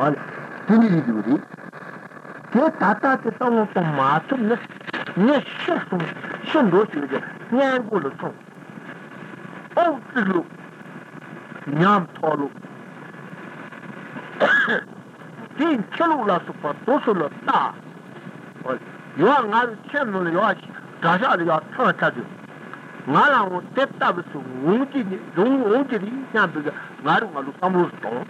Olha, duri, que tata que são um tomato, né, chefe, chamou se liga, né, gulo são, outro, nham tolo, tem celular super, doce lá tá, olha, eu agora chamo ele hoje, já já ele já tá na casa, agora o teta você onde ele já briga, agora o maluco amor tão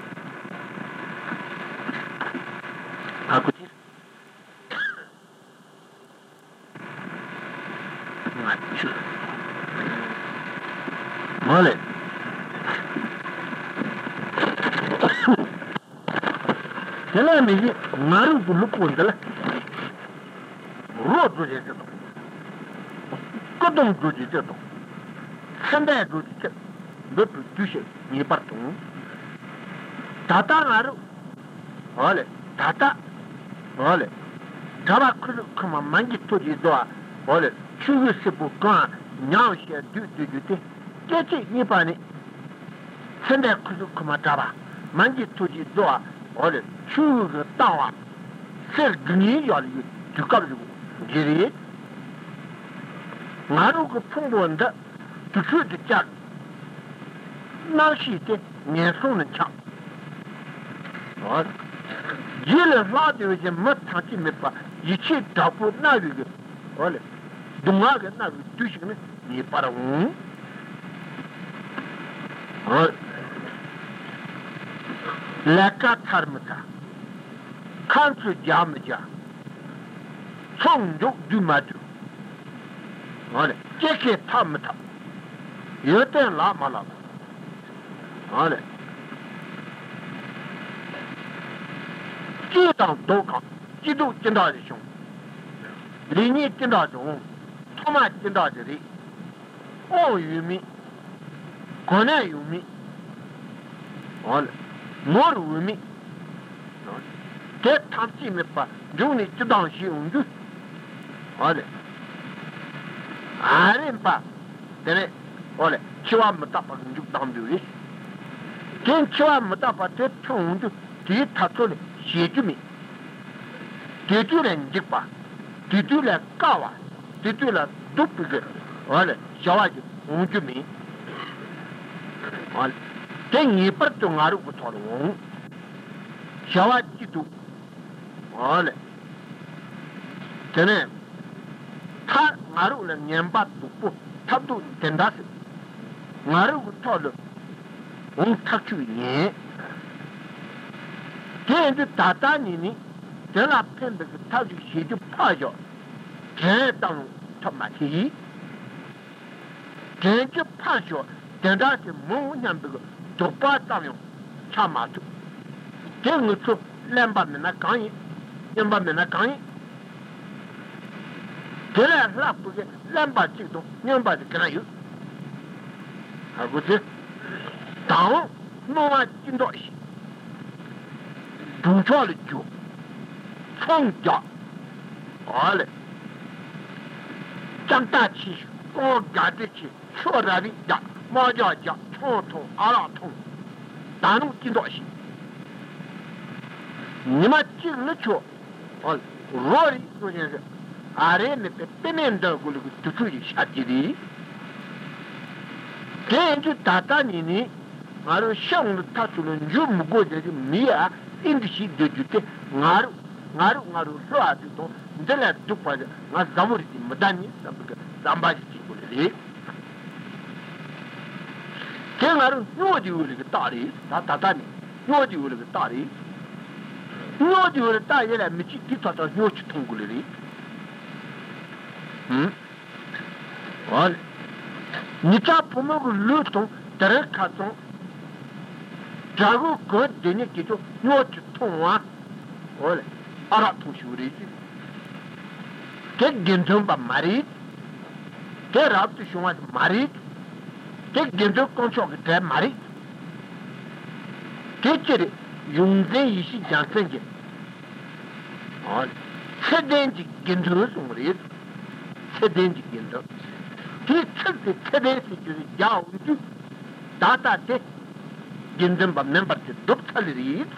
Mole. Dela mi maru gulupu dela. Ro duje to. Kodum duje to. Sanda duje. Do duje ni partu. Tata maru. Mole. Tata. Mole. Tava kuma mangi to di doa. Mole. Chugu se bukan nyam she du Nipani Sender Kumataba, Mangi to the door, or choose the tower. Sir Gni, you to come to Giri Maruka Pumbunda to shoot the jack. Now she did near soon and chop. Jill is not there is a much touching me, but you cheat up with Navigator. The Margaret Navigator, me para um. Laka Karmata Kansu Jamaja Song Duk Dumadu Jeke Tamata Yoten Lamala Jidan Dokan Jidu Jindadishun Lini Jindadishun Toma Jindadiri O Yumi Kone yumi, all more yumi. Get tanti me pa, juni chidan shi unju. All arim pa, then all chiwa matapa unju dambi. Then chiwa matapa te tunju, ti tatole shijumi. Titu len jipa, titu la kawa, titu la dupige. All shawaji unjumi. Then you put to Marukuton. Shall I do all it? Then Maru and Yambat to put Tatu Tendas Marukuton won't touch you, yeah. Then the Tatanini, then I pin the Taji to Pajo. Get down to my tea. Get your Pajo. Tendance moon number to Patano, Chamatu. Then we took Lambamanakani, Yambamanakani. Then I love to get Lambachito, Yamba the Crayu. I would say, Down, no one in Deutsch. Do jolly you. Fong job. All it. Chantachi, or Gadichi, sure that it got. Maja, Toto, Araton, Danu Kidoshi. Nimachi Lucho, or Rory, are in the Pimenda to Swedish at the Then to Tatanini, I was shown the Tatul and Jum Goja Mia in the sheet de Jute, Naru, Roadito, Della Dupa, Mazamuri, Madani, Zambati. Then I know you will get tardy, Tatani. No, you will get tardy. No, you will tie it and Michikita of Yoshi Tunguli. Well, Nika Pumago Luton, Derek Caton, Jago good, Denikito, Yoshi Tonga, or Arapushuri. Get Gintumba married. Get up to show us married. Take Gindo Conchok, their marriage. Take it, you say, she can't think it. All said then to Gindo's over it. Said then to Gindo. He took the tendency to the down to Tata Gindo, but member to Doctor Reed.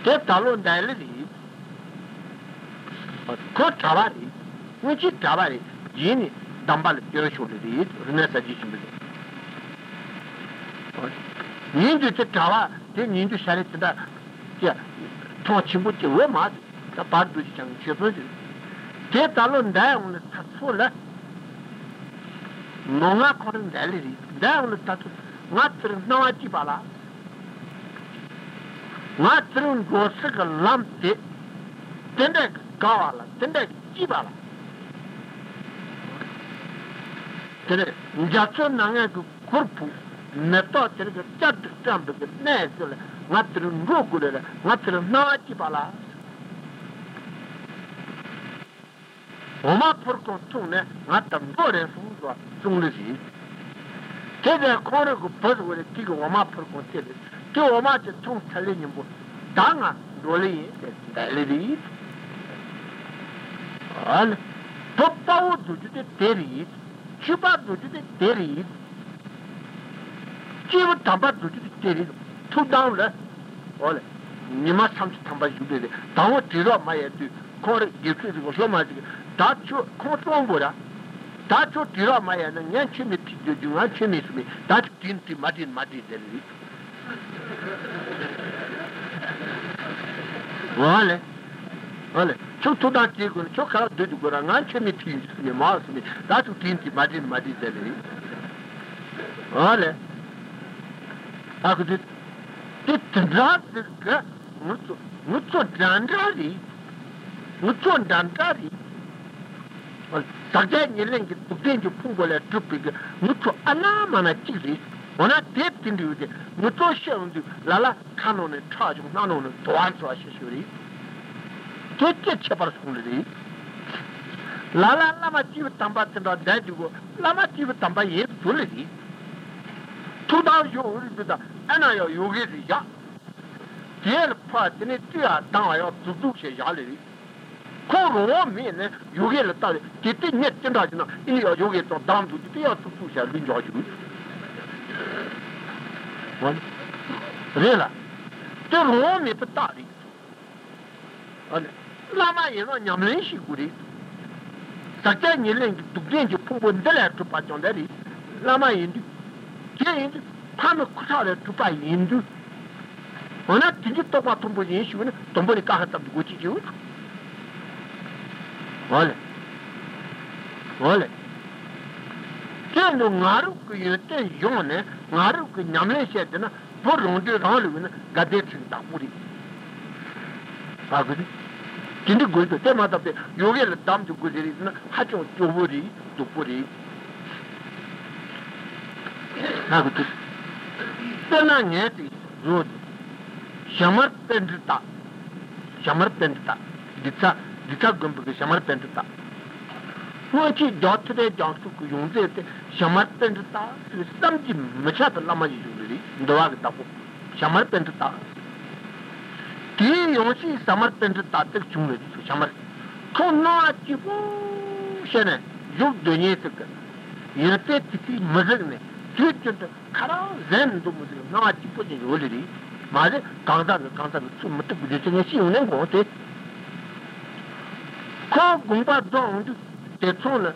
Matron goes like a lump it, then they go, then they give up. Then Jackson Nangaku Kurpu, Nato, the Jack Stamp, the Nazel, Matron Gugula, Matron Natibala. Oma Porcotune, Matam Bore, who soon as he. Take a corner who puzzled with a tig of Oma Porcotil. Che ho mangiato un tagliambo, tanga, doli, deli, al poppa o di teri, ciba di teri, ciba tamba di teri, tu down la, ole, nima sam tamba giudele, tango tiro mai è tu, core giusto di così mai, taccio, contro ancora, taccio tiro mai è, non c'è mi più di un c'è mi su, taccio tinti madin madin deli. Vale, vale. Ciò tu da te con ciò che tu dico anche mi ti mi masmi, da tu ti immagini ma di te lì. Vale. Ecco ti ti dà che molto dandari. Molto dandari. Al sagagni link tu tengo pungole tupiga, molto anama na tiri. When I dipped into the Mutosham, Lala Canon and Charge, none on the Toronto, I should eat. Take the Chapel School, Lala Lamatiu Tambat and Dadu, Lamatiu Tamba is fully. 2,000 with the Anna Yogi, dear part in it, you are down to do Shali. Call on me and you get a tally, getting yet in your yogi or down to the other two shall be George. Rela, the room is dark. Lama is on your machine, good it. Satan, you link to gain your poop and deliver to patch on that is Lama Indu. Gained Pamakuta to buy Indu. On that, did you talk about Tomboli issue? Tomboli can't have good use. Ole, ole. Che non ngaro che io te io ne ngaro che nyamle sette na porronde ralu ne gade tsinda puri bagudi tindi golde te mata pe yoge le dam ju gudiri na hacho joburi dopuri bagudi tena nyeti jod shamar pendita ditsa gombe ke shamar pendita Muci dottore giusto che non si è sciamarpentata, si stampi macciata la maggiore, dove dopo sciamarpentata. Chi non si sciamarpentata è giunto, sciamar. Con no a chi fucene, giù di niente. In te ti mazagne, tu ti cara zendo muslim, no a chi fucene volere, ma è cantando, su mette budgetine si un engote. Con gumba don Tetron,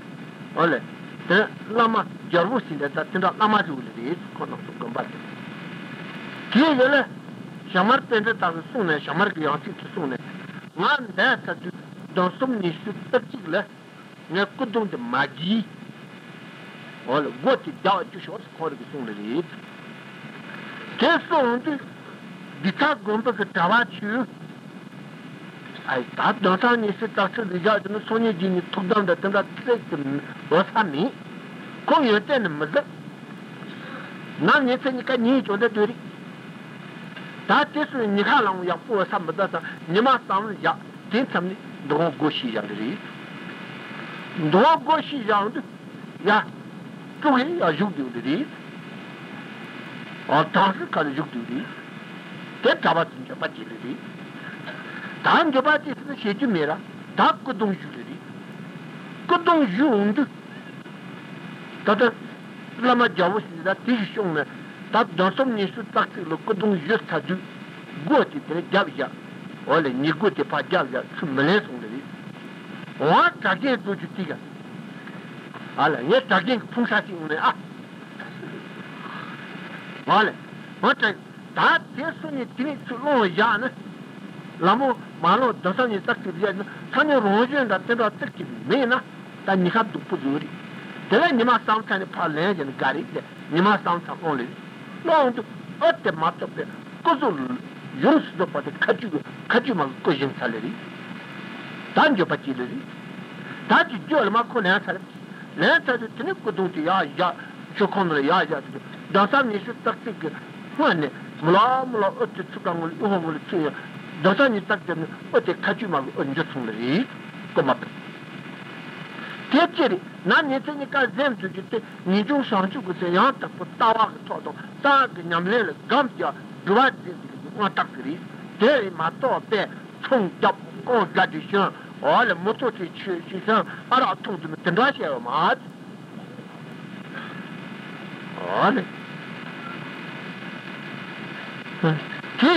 ole, the Lama Jarusin that the Lama Juli is called to combat. Kigale, Shamar tended as soon as Shamar Gianci soon. One that don't some niche particular, ne could do the magi. All what it does, you should call it soon as it. Tesson, the cat gone back to Tavachu. I thought not only is it after the yard and the Sonia Jin took down the Tenda was a me. Come you attend, mother. None is any can eat on the duty. That is when you have long your poor some of that. You must sound ya, think something. Don't go she and read. Don't go she down. Ya, to him, as you do the read. Or Tansu can you do this. Get about in your particularity. Tan jobat ismi şeyci mera, tak kudum jüleri, kudum jündü. Tata lama cavus izler tişşonla, tak dansım nisu taktırlı kudum jüs tacı, guati tere cavya, Olha, ninguém te paga já, se melhor não deve. O que a gente do justiça, olha, e a gente puxa assim o né, ah, olha, olha, tá isso nem tem solução já né, lamo malo dança nem tá que já não, só nem rojo da terra até que nem na, tá nem a duplo juri, terá nem mais tão que nem falei já não garante, nem mais tão só olhe, não tu, até matou pera, coisa Yunsudo pate kaju kaju ma kujin salari, tanjo patilari, tanjo jol ma kunean salari, nean tanjo tene kuduti ya chokondra ya tu, dasam nisu taktik, mane mula otte tsukangul uhongul tsuya, dasam nisu taktik otte kaju ma unjotsunari, komata. Tiaceri, nan nisu nika zemtu jute nijung shanchu kuse yanta po tawa toto, ta nyamlele gamtia duwa Contact-free, they must have been turned up on graduation or the motor teachers are told to the Russia mad. All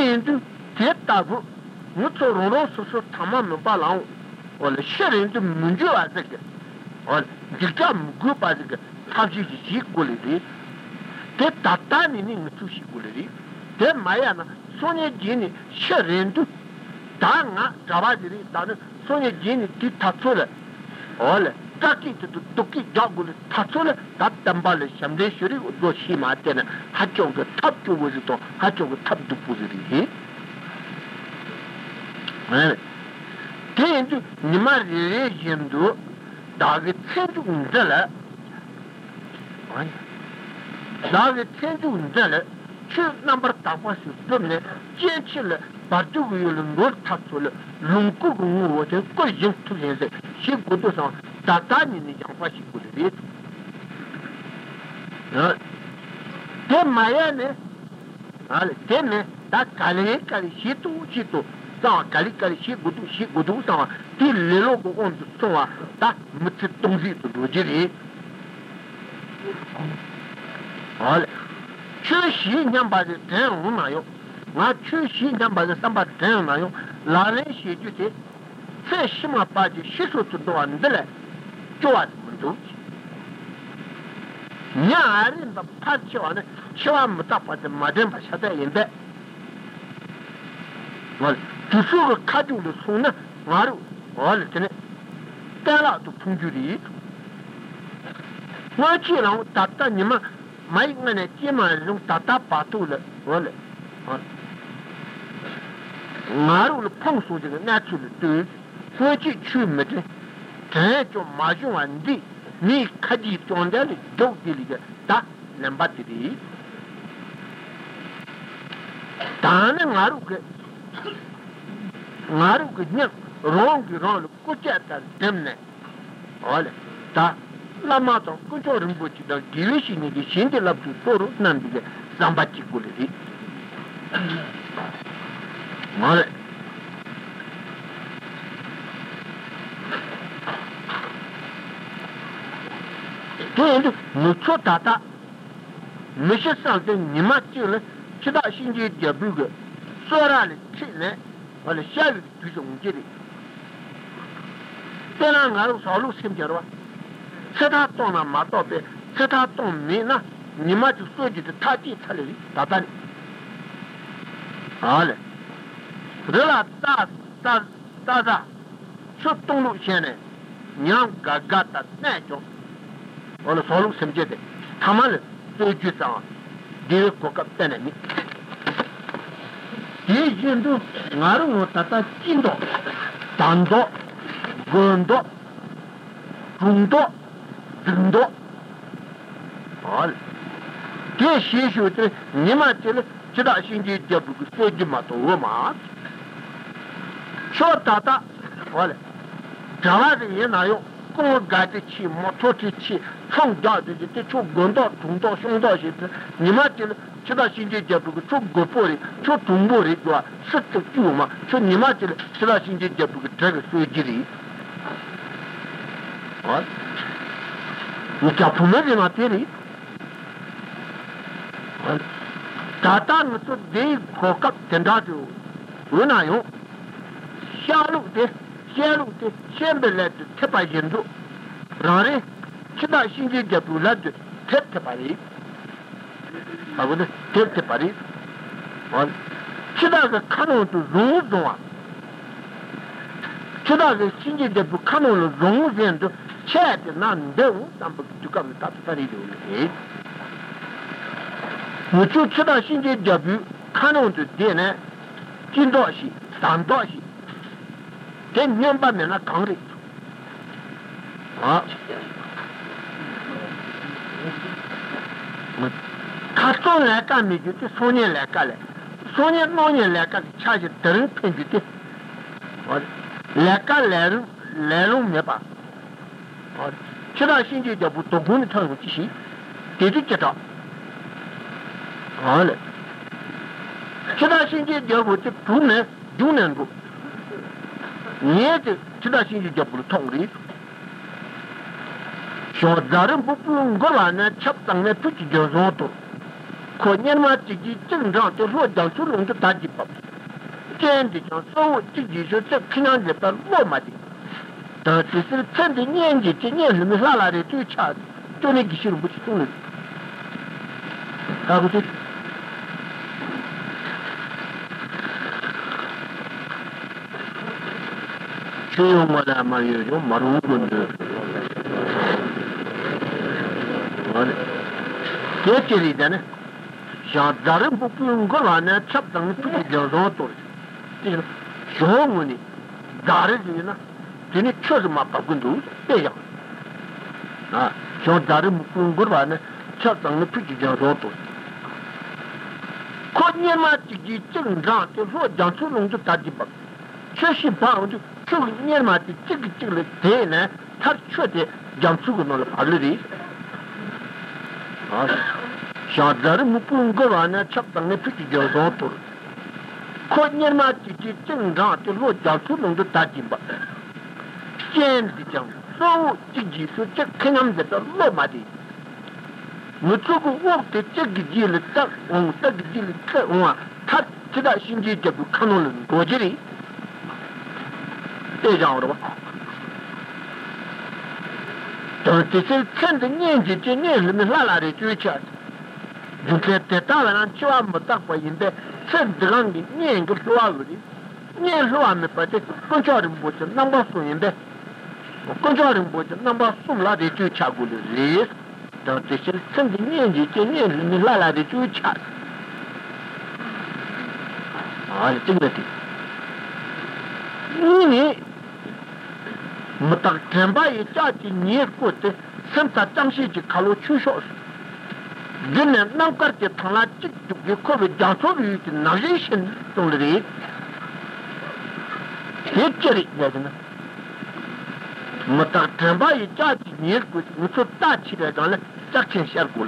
into theatre, motor rosso, Tamam Balan, or the sharing to Munjo as a girl, or the gum group as a girl, have you equality? They tattan in equality, then Mayana. Sonia Gini, Sherendu, Tanga, Javadiri, Tana, Sonia Gini, Titatsula, all Taki to Toki Jagul, Tatsula, Tatambal, Shamdeshuri, Goshima, Tena, Hachong, Tap to Wizito, Hachong, Tap to Puziri. Tendu, Nimari Regendu, David Sendu Undella, David Sendu Undella. Number Tapas is dominant, Gentile, Batu will not tattoo, Lunku, what a question to his ship good on Tatani, and what she could read. Then Miami, Tene, that Kalikari, Chito, San Kalikari, she could do some, till Lilo on the store, that Mutsitonzi to do Jerry. She numbered the town, not she numbered somebody down. Larry, she did it. Say, she might party, she should do and deliver. Joan, do Yar in the patio on it. She went up at the Madame Pachate in bed. Well, to show a cadu the sooner, Maru, all it in it. Tell out to Punjuri. Watch it out, Tatanima. My man, Timan, Tata Patula, well, Maru Pongs was a natural dude, 42 meters, Tanto Majo and D, me Kadi Tondel, Dog Dilliger, Da Lambati, Tan and Maru could not wrong, good at them, all that. La mato, control in which the division in the Sindel of the Toro Nandi, somebody could read. Then, Mutsotata, Mrs. Santin, Nimatil, Chidashinji, Jabuga, Sorali, Chile, or the Shavit Prison Jerry. Then I was all losing Jarwa. Settatona Matope, Settaton Mina, Nimatu Soji, the Tati Tali, Tatan. Ale Rela Taza, Shotono Chene, Nyam Gagata, Nacho, or the Solu Semjete, Tamal, Sojusan, Dear Cocapene. Jindu, Naru Tata Chindo, Tando, Gondo, Gundo. All this she should Nimatil, Chidashinji, Jabukumato, Roma. Short Tata, well, Javazi, and I go Gatichi, Mototichi, Chong Dad, the two Gondo, Tunto, Shondoshi, Nimatil, Chidashinji, Jabuku, Chok Gopori, Chotumori, Shotuma, Nimatil, Chidashinji, Jabuku, Tragedy. What? You can't prove it, Materi. Tata, they cook up Tendato. When I hope, Shaluk de, Shembele de, Tepa Yendu, Rare, Chima Shingi Gabula de, Tepari, Magone, Tepari, China the Canon to Rodoa, China the Shingi de Bucano Rosendu, Chad Nando, to come to Tapari, which you China Shingi Gabu, Canon to Dene, Jindoshi, Sandoshi. Then remember me not hungry. Carton like a midget, Sonia like a Sonia Monia like a charge of the pinky. Like a lerum never. Should I sing you the Butogun tongue which she did it get up? Should I sing you the Pune, Dunango? Yet, Chidashi Jabu Tongi showed Darren Bupu Golan and chopped on the Puchi Josoto. Konyanma Tigi turned out to road down to Lung to Tajipop. Chandy so Tigi should have Kinan the Pamadi. The sister sent the Yanji Tinian Misala to each other to make sure which student. How was it? Io madama io marugo che ci ridane già dare un po' più un golana chapdan tutti giorno giovani dare dina tiene cosa ma pagundu beja ah già dare un po' un golana chapdan tutti giorno cogni ma ti giunga te lo danzo non ti tadiba c'è si paud Nirmati, tickle, tena, touchate, Jansugan of Aludi. Shadar Mupun Gorana chopped on the pretty girl's auto. Quite Nirmati, tickling down to road Jansugan to Tajimba. Jan the Jam, so Tigi, so check Kinam that are Lomadi. Mutsuku walked the Tegil, tuck on Tegil, tuck on, cut to that Shinji Jabu Kanon Gojiri. Don't you send the engineer in the salary to each other? You get the talent and show up in there, send the running near to already. Near who I'm the party, conjuring with the number of in there. Conjuring with the number of some lady to each other. Don't you send the engineer in the salary to each other? I think that it. Mutak Tamba is charging near good, some Tatanshi Kaluchus. Didn't now got the Panatic to be covered down for you to narration to read. Picture it, Governor. Mutak Tamba is charging near good, which would touch it at all, such a circle.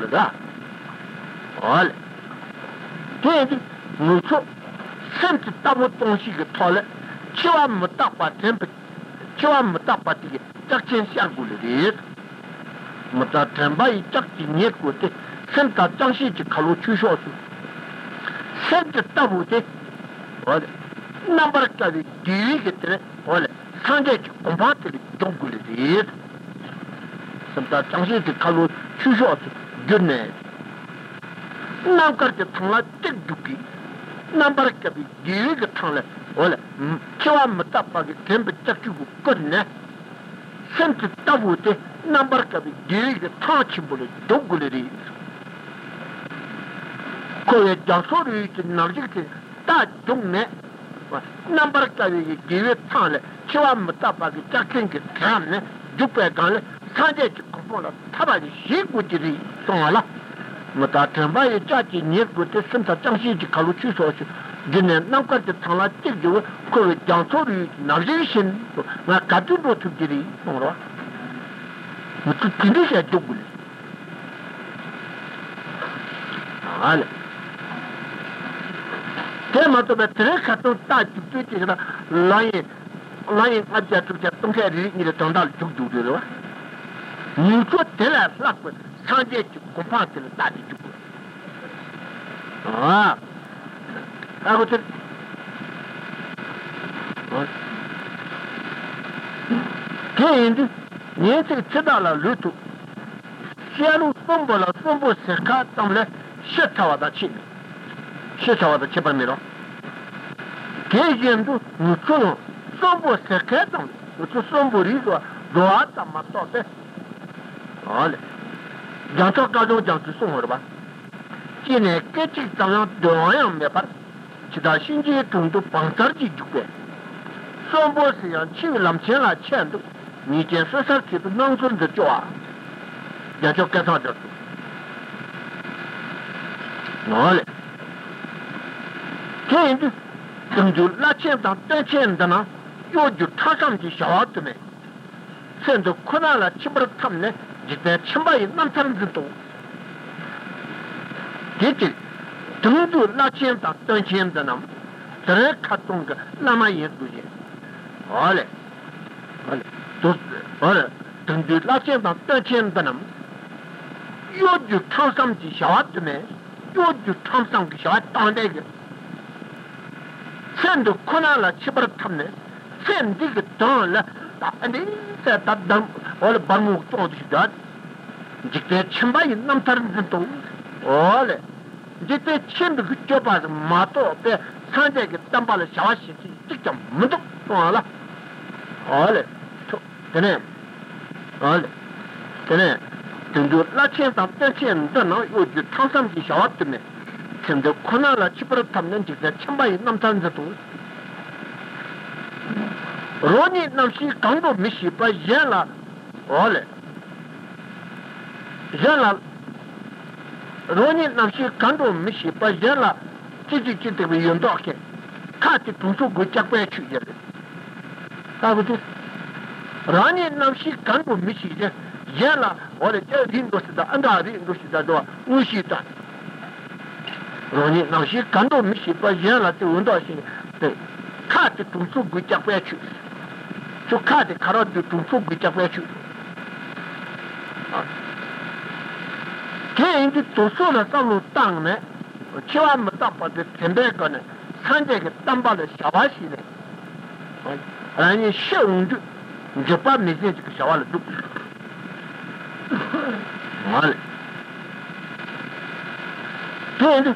All. Then, Mutu sent the Tamotonshi toilet. Chua Mutapa temper, Chua Mutapa ticket, Jackson Shangul, Mutatambai, Jackson Yakut, sent a Janshi to Kaluchu Short, sent a Tabute, or number carry, delegate, or Sunday combattery, don't good it. Sent a Janshi to Kaluchu Short, good name. Now got the Tala Tikduki, number carry, delegate Tala. Well, Chuamatapa can be touched with goodness. Sent to Tavute, number can be dealing the touchable doggolity. Call it Dasori in Narjiki, that don't net. Number can be given Tana, Chuamatapa, Jacking Tran, Dupagan, Sunday to control a Tabari, she would read Songala. Matatambai, a judge in near good, sent a Tansi to Kaluchu social. Then now got the Tala Tigu, call it down to the narration, like Katubo to Giri, or to finish a double. Came out of a Terekato type to put it in a lion object to get some hair in the Tondal to do. You could tell us luck with Sunday to compound the party to go. I would say, Quindi, niente c'è dalla luto. Siano la sombo seccata, ma scettava da cibo. Scettava da cibo miro. Che gente, non sono sombo seccata, non sono sombo riso, doata, ma so te. Allora, già tocca giù, già tu sono roba. Chi ne che ci stanno doendo, mi pare. Ci da shinji e tundu pantarji giù. Sombo si è civile, la cento, mi c'è solo che non sono di gioia. Già ciò che sono detto. No, quindi, quando la cento, te cento, no, io giù tasam di sciato me. Sento con la cibratamne, di te cimbai non tanto. Dici, quando la cento, te cento, no, tre cattunga, la mai è bugia. Olha, olha, tudo, olha, tanto lá tinha tanto tinha tanto, eu de transam de chato me, eu de transam de chato também que, sendo conala chibra também, sendo que tão lá, também se tá dando, olha banho todo dia, de que chama e não tá rendendo, olha, de que chama que chama matou, pe, sendo que também lá chato se fica muito, olha Olha, tenere, olha, tenere, quando la gente sta facendo, no, io di tanto di sciatto me, quando con la cipra tamnen di che chambai non tanto tu. Roni non si tanto mi si pa gela, olha. Gela Roni non si tanto mi si pa gela, ti devi indoche. Catti punto goccia qua ci gela. Rani Namshi Kango Mishi, Yella, or a dead Indosida, and I Indosida, Ushita. Rani Namshi Kango Mishi, but Yella to Undoshi, the cat to Tunsu with your virtues. To cut the carrot to Tunsu with your virtues. Came to Tosuna Samu Tang, Chiam Matapa, the Tembegon, Sunday Tambal Shavashi. Rani Shund, Japan mi dice che c'aveva il dubbio. Vale. Quindi,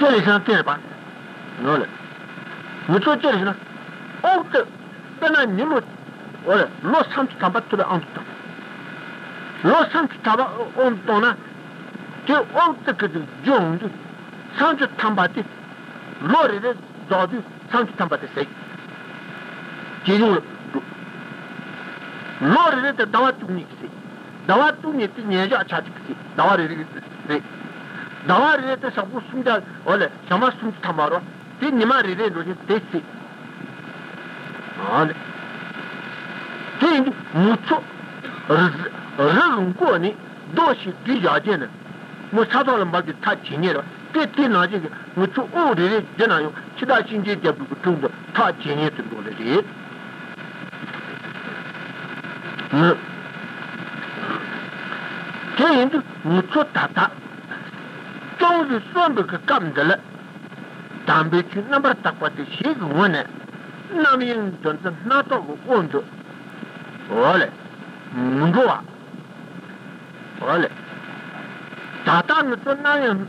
there is not there, but no. What's up, there is not. Oh, then I knew it. Well, lost some to come back to the aunt. Lost some to come on Donna. The old ticket is joined. Sounds of combat. Lori del Dodu Santi Tambatesei. Chiru Lori del Dawatunixi. Dawatuniti Niaja Chatixi. Dawari Re. Dawari del Sabusunda, Ole, Samasum Tamaro, Tinimari Re, Tessi. Ole. Ting Mucho Razunconi, Doshi Dijadena. Musadol Magitaciniero. Tinaji, which all the general Chidachin did to touch in it to do it. Came to Mutsotata. Told the son to come to the Tambich number Takwati, she's one. Namin doesn't not want to. Ole, Mundua. Ole. Tatan,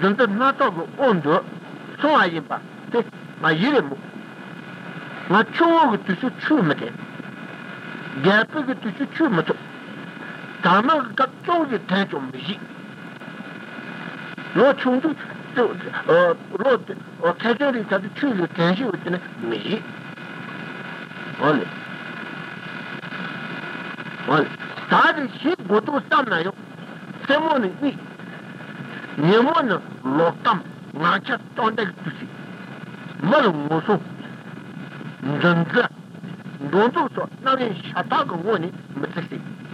Junto nato ondo sono aiba te ma iremo ma ciò che tu ciume che gap che tu ciume to tama gatto di tejo misi lo ciume lo o tejo di tejo ciume tejo utene misi ole ole sta di si goto stanna io semone ni Niemon Lokam, Nacha Tondex, Malumusu, don't do so. Now, in Shatago,